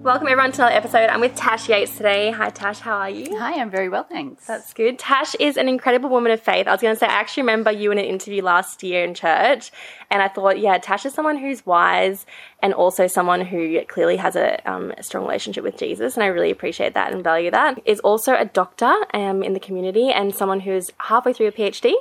Welcome everyone to another episode. I'm with Tash Yates today. Hi Tash, how are you? Hi, I'm very well, thanks. That's good. Tash is an incredible woman of faith. I was going to say, I actually remember you in an interview last year in church, and I thought, yeah, Tash is someone who's wise and also someone who clearly has a strong relationship with Jesus, and I really appreciate that and value that. Is also a doctor in the community and someone who's halfway through a PhD.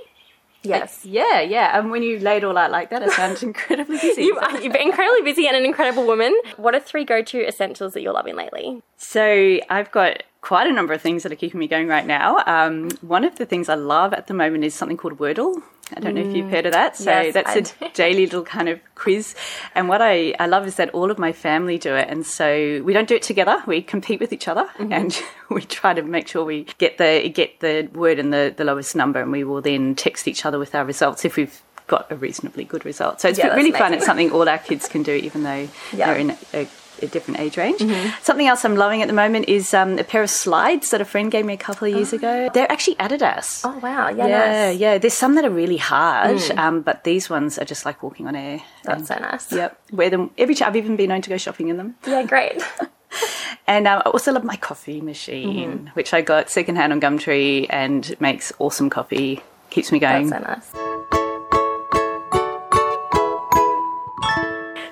Yes. Yeah. And when you laid all out like that, it sounds incredibly busy. You've been incredibly busy and an incredible woman. What are three go-to essentials that you're loving lately? So I've got quite a number of things that are keeping me going right now. One of the things I love at the moment is something called Wordle. I don't know if you've heard of that. So yes, that's a daily little kind of quiz. And what I love is that all of my family do it. And so we don't do it together. We compete with each other and we try to make sure we get the word in the lowest number, and we will then text each other with our results if we've got a reasonably good result. So it's really amazing. Fun. It's something all our kids can do, even though they're in a different age range. Something else I'm loving at the moment is a pair of slides that a friend gave me a couple of years ago. They're actually Adidas. Oh wow, yeah, nice. There's some that are really hard, but these ones are just like walking on air. That's so nice. Yep, wear them every time. I've even been known to go shopping in them. Yeah, great. And I also love my coffee machine, which I got secondhand on Gumtree, and makes awesome coffee. Keeps me going. That's so nice.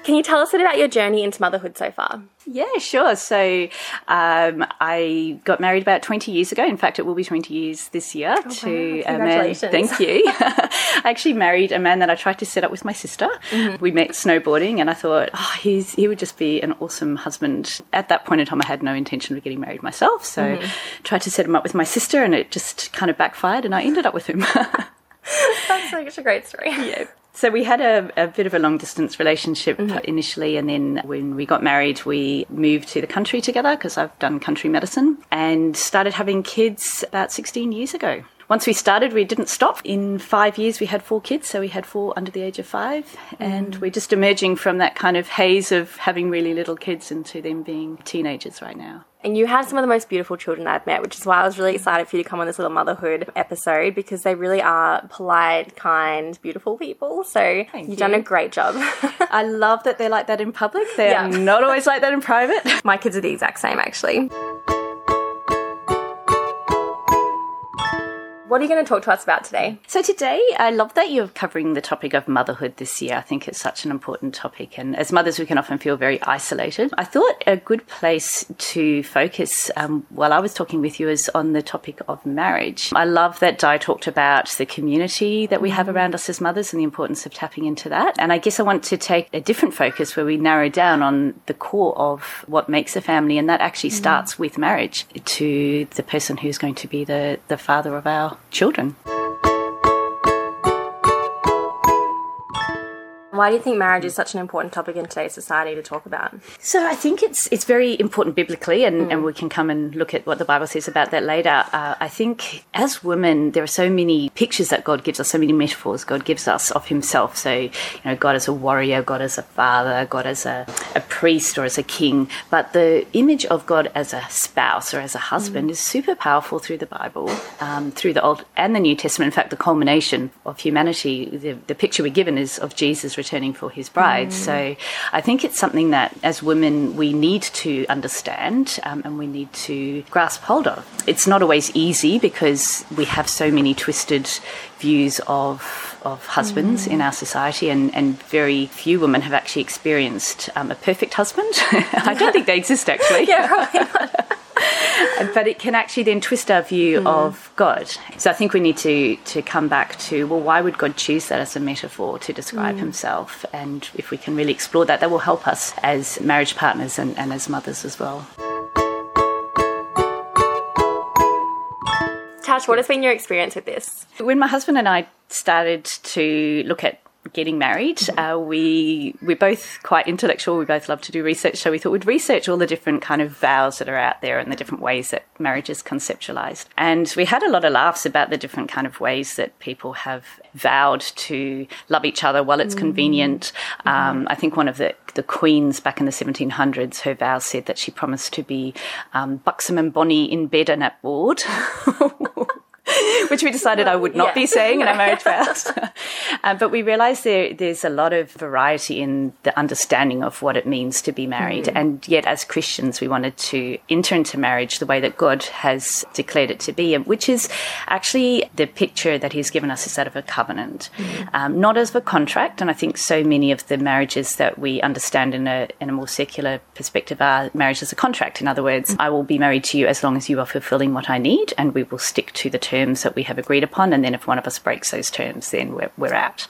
Can you tell us a bit about your journey into motherhood so far? Yeah, sure. So I got married about 20 years ago. In fact, it will be 20 years this year to a man. Thank you. I actually married a man that I tried to set up with my sister. We met snowboarding, and I thought, he would just be an awesome husband. At that point in time, I had no intention of getting married myself. So tried to set him up with my sister, and it just kind of backfired, and I ended up with him. That's such a great story. Yeah. So we had a bit of a long-distance relationship initially, and then when we got married, we moved to the country together because I've done country medicine, and started having kids about 16 years ago. Once we started, we didn't stop. In 5 years, we had 4 kids, so we had 4 under the age of 5, and we're just emerging from that kind of haze of having really little kids into them being teenagers right now. And you have some of the most beautiful children I've met, which is why I was really excited for you to come on this little motherhood episode, because they really are polite, kind, beautiful people. So you've done a great job. I love that they're like that in public. They're not always like that in private. My kids are the exact same, actually. What are you going to talk to us about today? So today, I love that you're covering the topic of motherhood this year. I think it's such an important topic. And as mothers, we can often feel very isolated. I thought a good place to focus while I was talking with you is on the topic of marriage. I love that Di talked about the community that we have around us as mothers and the importance of tapping into that. And I guess I want to take a different focus where we narrow down on the core of what makes a family. And that actually starts with marriage to the person who's going to be the father of our children. Why do you think marriage is such an important topic in today's society to talk about? So I think it's very important biblically, and we can come and look at what the Bible says about that later. I think as women, there are so many pictures that God gives us, so many metaphors God gives us of himself. So, God as a warrior, God as a father, God as a priest or as a king. But the image of God as a spouse or as a husband is super powerful through the Bible, through the Old and the New Testament. In fact, the culmination of humanity, the picture we're given is of Jesus returning for his bride. So I think it's something that as women we need to understand and we need to grasp hold of. It's not always easy because we have so many twisted views of husbands in our society, and very few women have actually experienced a perfect husband. I don't think they exist, actually. Yeah, probably not. But it can actually then twist our view of God. So I think we need to come back to, well, why would God choose that as a metaphor to describe himself? And if we can really explore that, that will help us as marriage partners and as mothers as well. Tash, what has been your experience with this? When my husband and I started to look at getting married. We're both quite intellectual. We both love to do research. So we thought we'd research all the different kind of vows that are out there and the different ways that marriage is conceptualized. And we had a lot of laughs about the different kind of ways that people have vowed to love each other while it's convenient. I think one of the queens back in the 1700s, her vow said that she promised to be buxom and bonny in bed and at board. Which we decided I would not be saying in our marriage vows. But we realised there's a lot of variety in the understanding of what it means to be married. And yet as Christians, we wanted to enter into marriage the way that God has declared it to be, which is actually the picture that he's given us is that of a covenant, not as a contract. And I think so many of the marriages that we understand in a more secular perspective are marriage as a contract. In other words, I will be married to you as long as you are fulfilling what I need, and we will stick to the terms that we have agreed upon, and then if one of us breaks those terms, then we're out,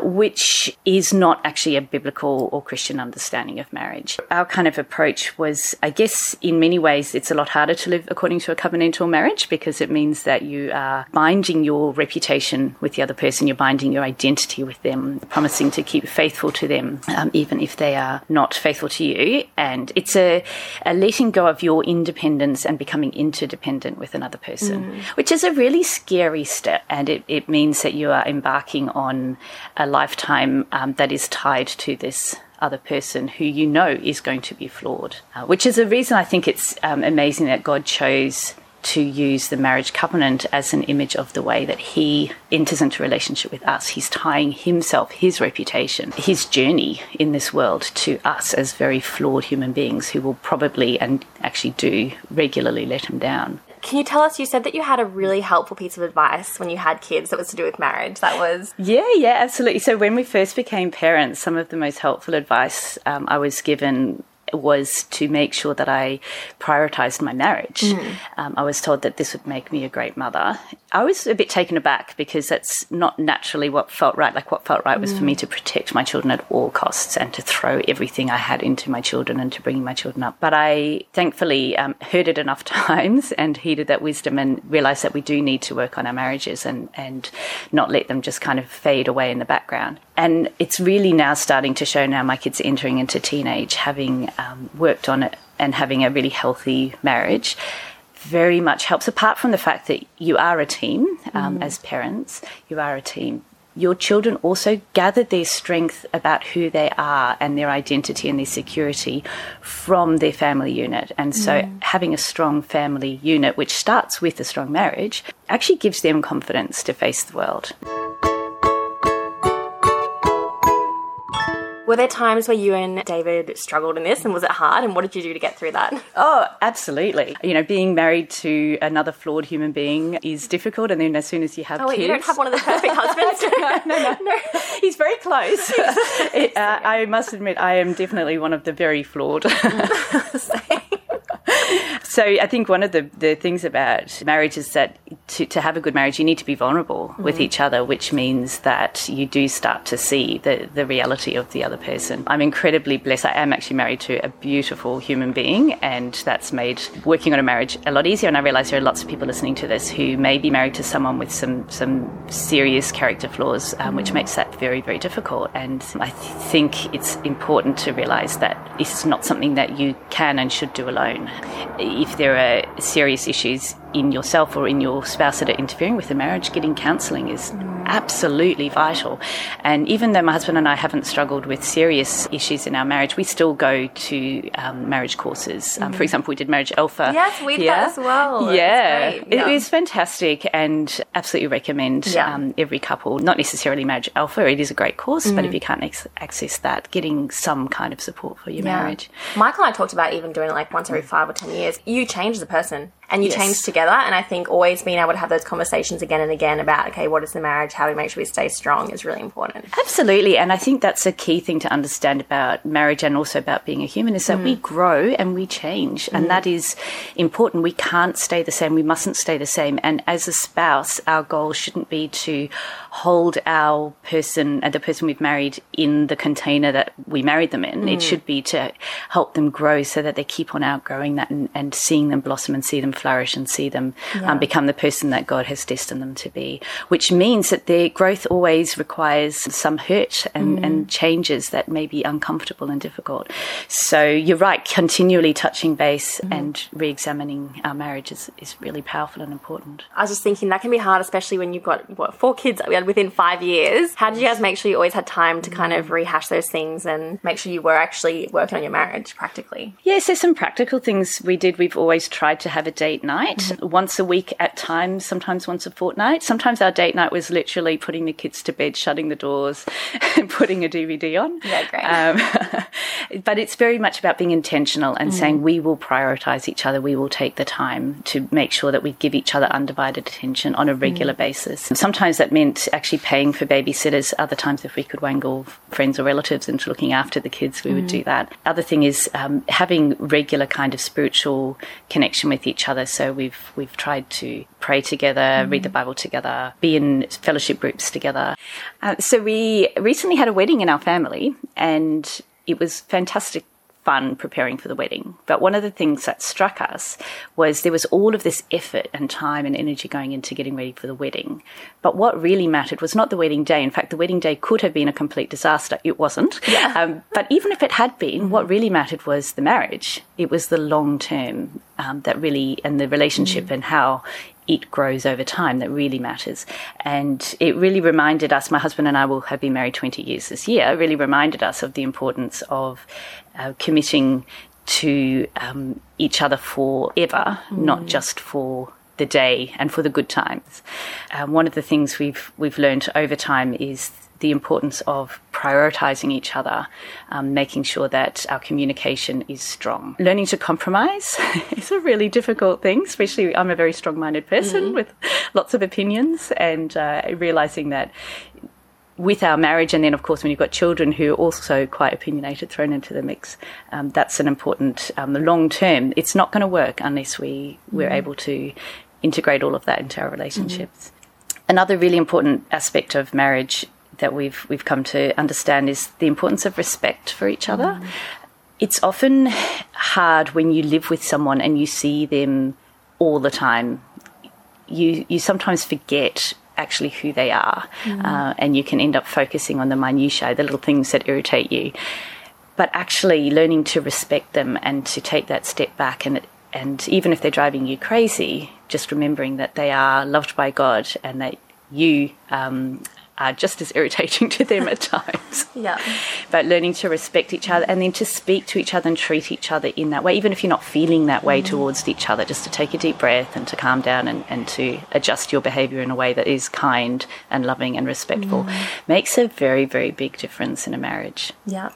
which is not actually a biblical or Christian understanding of marriage. Our kind of approach was, I guess, in many ways, it's a lot harder to live according to a covenantal marriage because it means that you are binding your reputation with the other person, you're binding your identity with them, promising to keep faithful to them, even if they are not faithful to you. And it's a letting go of your independence and becoming interdependent with another person, which is a really scary step, and it means that you are embarking on a lifetime that is tied to this other person who you know is going to be flawed, which is a reason I think it's amazing that God chose to use the marriage covenant as an image of the way that he enters into relationship with us. He's tying himself, his reputation, his journey in this world to us as very flawed human beings who will probably and actually do regularly let him down. Can you tell us, you said that you had a really helpful piece of advice when you had kids that was to do with marriage. That was... Yeah, absolutely. So when we first became parents, some of the most helpful advice I was given was to make sure that I prioritised my marriage. I was told that this would make me a great mother. I was a bit taken aback because that's not naturally what felt right. Like, what felt right was for me to protect my children at all costs and to throw everything I had into my children and to bringing my children up. But I thankfully heard it enough times and heeded that wisdom and realised that we do need to work on our marriages and not let them just kind of fade away in the background. And it's really now starting to show now, my kids entering into teenage, having worked on it and having a really healthy marriage very much helps, apart from the fact that you are a team as parents. You are a team. Your children also gather their strength about who they are and their identity and their security from their family unit. And so having a strong family unit, which starts with a strong marriage, actually gives them confidence to face the world. Were there times where you and David struggled in this, and was it hard, and what did you do to get through that? Oh, absolutely. You know, being married to another flawed human being is difficult, and then as soon as you have kids... you don't have one of the perfect husbands? No. He's very close. I must admit, I am definitely one of the very flawed. So I think one of the things about marriage is that to have a good marriage, you need to be vulnerable with each other, which means that you do start to see the reality of the other person. I'm incredibly blessed. I am actually married to a beautiful human being, and that's made working on a marriage a lot easier. And I realise there are lots of people listening to this who may be married to someone with some serious character flaws, which makes that very, very difficult. And I think it's important to realise that it's not something that you can and should do alone. If there are serious issues in yourself or in your spouse that are interfering with the marriage, getting counselling is absolutely vital. And even though my husband and I haven't struggled with serious issues in our marriage, we still go to marriage courses. For example, we did Marriage Alpha. Yes, we did that as well. Yeah. It is fantastic, and absolutely recommend every couple, not necessarily Marriage Alpha. It is a great course, but if you can't access that, getting some kind of support for your marriage. Michael and I talked about even doing it like once every 5 or 10 years. You change the person. And you change together, and I think always being able to have those conversations again and again about, okay, what is the marriage, how do we make sure we stay strong, is really important. Absolutely, and I think that's a key thing to understand about marriage and also about being a human is that we grow and we change, and that is important. We can't stay the same. We mustn't stay the same, and as a spouse, our goal shouldn't be to hold our person and the person we've married in the container that we married them in. It should be to help them grow so that they keep on outgrowing that and seeing them blossom and see them flourish. flourish and see them become the person that God has destined them to be, which means that their growth always requires some hurt and changes that may be uncomfortable and difficult. So you're right, continually touching base and re-examining our marriage is really powerful and important. I was just thinking that can be hard, especially when you've got, what, 4 kids within 5 years. How did you guys make sure you always had time to kind of rehash those things and make sure you were actually working on your marriage practically? Yeah, so some practical things we did. We've always tried to have a date night once a week at times, sometimes once a fortnight. Sometimes our date night was literally putting the kids to bed, shutting the doors and putting a DVD on. Yeah, great. But it's very much about being intentional and saying we will prioritise each other. We will take the time to make sure that we give each other undivided attention on a regular basis. And sometimes that meant actually paying for babysitters. Other times, if we could wangle friends or relatives into looking after the kids, we would do that. Other thing is having regular kind of spiritual connection with each other. So we've tried to pray together, read the Bible together, be in fellowship groups together. So we recently had a wedding in our family, and it was fantastic fun preparing for the wedding. But one of the things that struck us was there was all of this effort and time and energy going into getting ready for the wedding. But what really mattered was not the wedding day. In fact, the wedding day could have been a complete disaster. It wasn't. Yeah. But even if it had been, what really mattered was the marriage. It was the long term that really, and the relationship and how it grows over time that really matters. And it really reminded us, my husband and I will have been married 20 years this year, really reminded us of the importance of committing to each other forever, not just for the day and for the good times. One of the things we've learned over time is the importance of prioritising each other, making sure that our communication is strong. Learning to compromise is a really difficult thing, especially I'm a very strong-minded person with lots of opinions, and realising that with our marriage, and then, of course, when you've got children who are also quite opinionated thrown into the mix, that's an important long-term. It's not going to work unless we're able to integrate all of that into our relationships. Another really important aspect of marriage that we've come to understand is the importance of respect for each other. It's often hard when you live with someone and you see them all the time. You sometimes forget actually who they are, and you can end up focusing on the minutiae, the little things that irritate you. But actually learning to respect them and to take that step back, and even if they're driving you crazy, just remembering that they are loved by God and that you are just as irritating to them at times. Yeah. But learning to respect each other, and then to speak to each other and treat each other in that way, even if you're not feeling that way towards each other, just to take a deep breath and to calm down and to adjust your behaviour in a way that is kind and loving and respectful makes a very, very big difference in a marriage. Yeah.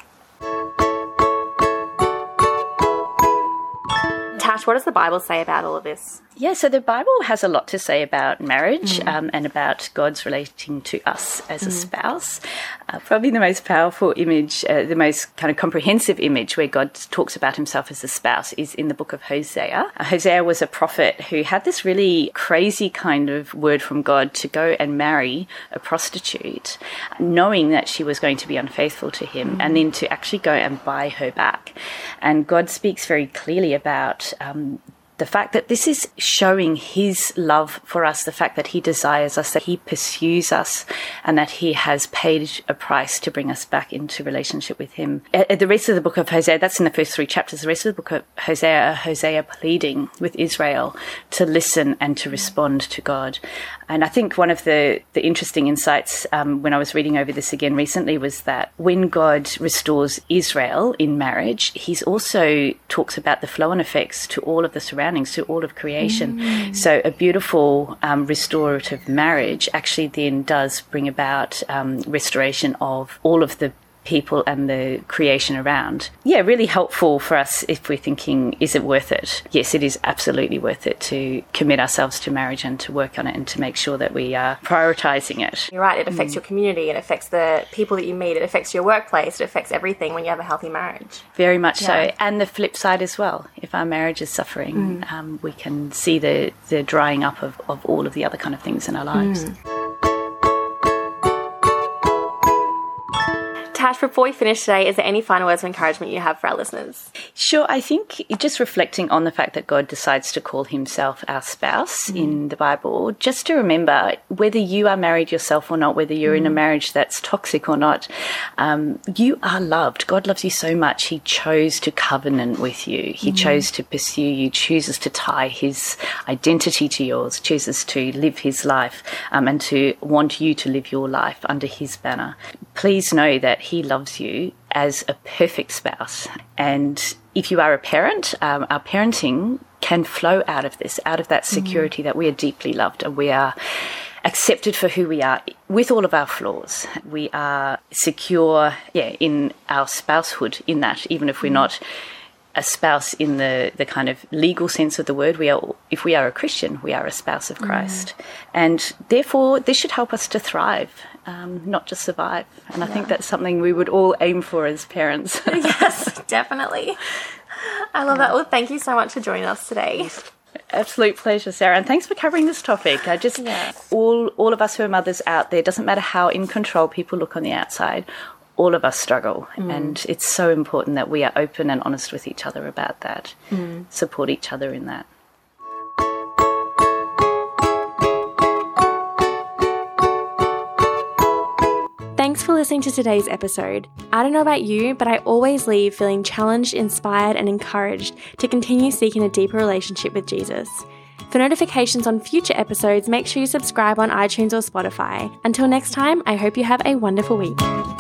Tash, what does the Bible say about all of this? Yeah, so the Bible has a lot to say about marriage and about God's relating to us as a spouse. Probably the most powerful image, the most kind of comprehensive image where God talks about himself as a spouse is in the book of Hosea. Hosea was a prophet who had this really crazy kind of word from God to go and marry a prostitute, knowing that she was going to be unfaithful to him, and then to actually go and buy her back. And God speaks very clearly about the fact that this is showing his love for us, the fact that he desires us, that he pursues us, and that he has paid a price to bring us back into relationship with him. The rest of the book of Hosea, that's in the first 3 chapters, the rest of the book of Hosea, Hosea pleading with Israel to listen and to respond to God. And I think one of the interesting insights when I was reading over this again recently was that when God restores Israel in marriage, he's also talks about the flow-on effects to all of the surroundings, to all of creation. So a beautiful restorative marriage actually then does bring about restoration of all of the people and the creation around. Yeah, really helpful for us if we're thinking, is it worth it? Yes, it is absolutely worth it to commit ourselves to marriage and to work on it and to make sure that we are prioritising it. You're right, it affects your community, it affects the people that you meet, it affects your workplace, it affects everything when you have a healthy marriage. Very much so. And the flip side as well, if our marriage is suffering, we can see the drying up of all of the other kind of things in our lives. Kash, before we finish today, is there any final words of encouragement you have for our listeners? Sure. I think just reflecting on the fact that God decides to call himself our spouse in the Bible, just to remember whether you are married yourself or not, whether you're in a marriage that's toxic or not, you are loved. God loves you so much. He chose to covenant with you. He chose to pursue you, chooses to tie his identity to yours, chooses to live his life and to want you to live your life under his banner. Please know that he loves you as a perfect spouse. And if you are a parent, our parenting can flow out of this, out of that security that we are deeply loved and we are accepted for who we are with all of our flaws. We are secure in our spousehood in that, even if we're not a spouse in the kind of legal sense of the word. We are, if we are a Christian, we are a spouse of Christ. And therefore, this should help us to thrive, not just survive. And I think that's something we would all aim for as parents. Yes, definitely. I love that. Well, thank you so much for joining us today. Absolute pleasure, Sarah, and thanks for covering this topic. I just all of us who are mothers out there, doesn't matter how in control people look on the outside, all of us struggle, and it's so important that we are open and honest with each other about that, support each other in that. Thanks for listening to today's episode. I don't know about you, but I always leave feeling challenged, inspired, and encouraged to continue seeking a deeper relationship with Jesus. For notifications on future episodes, make sure you subscribe on iTunes or Spotify. Until next time, I hope you have a wonderful week.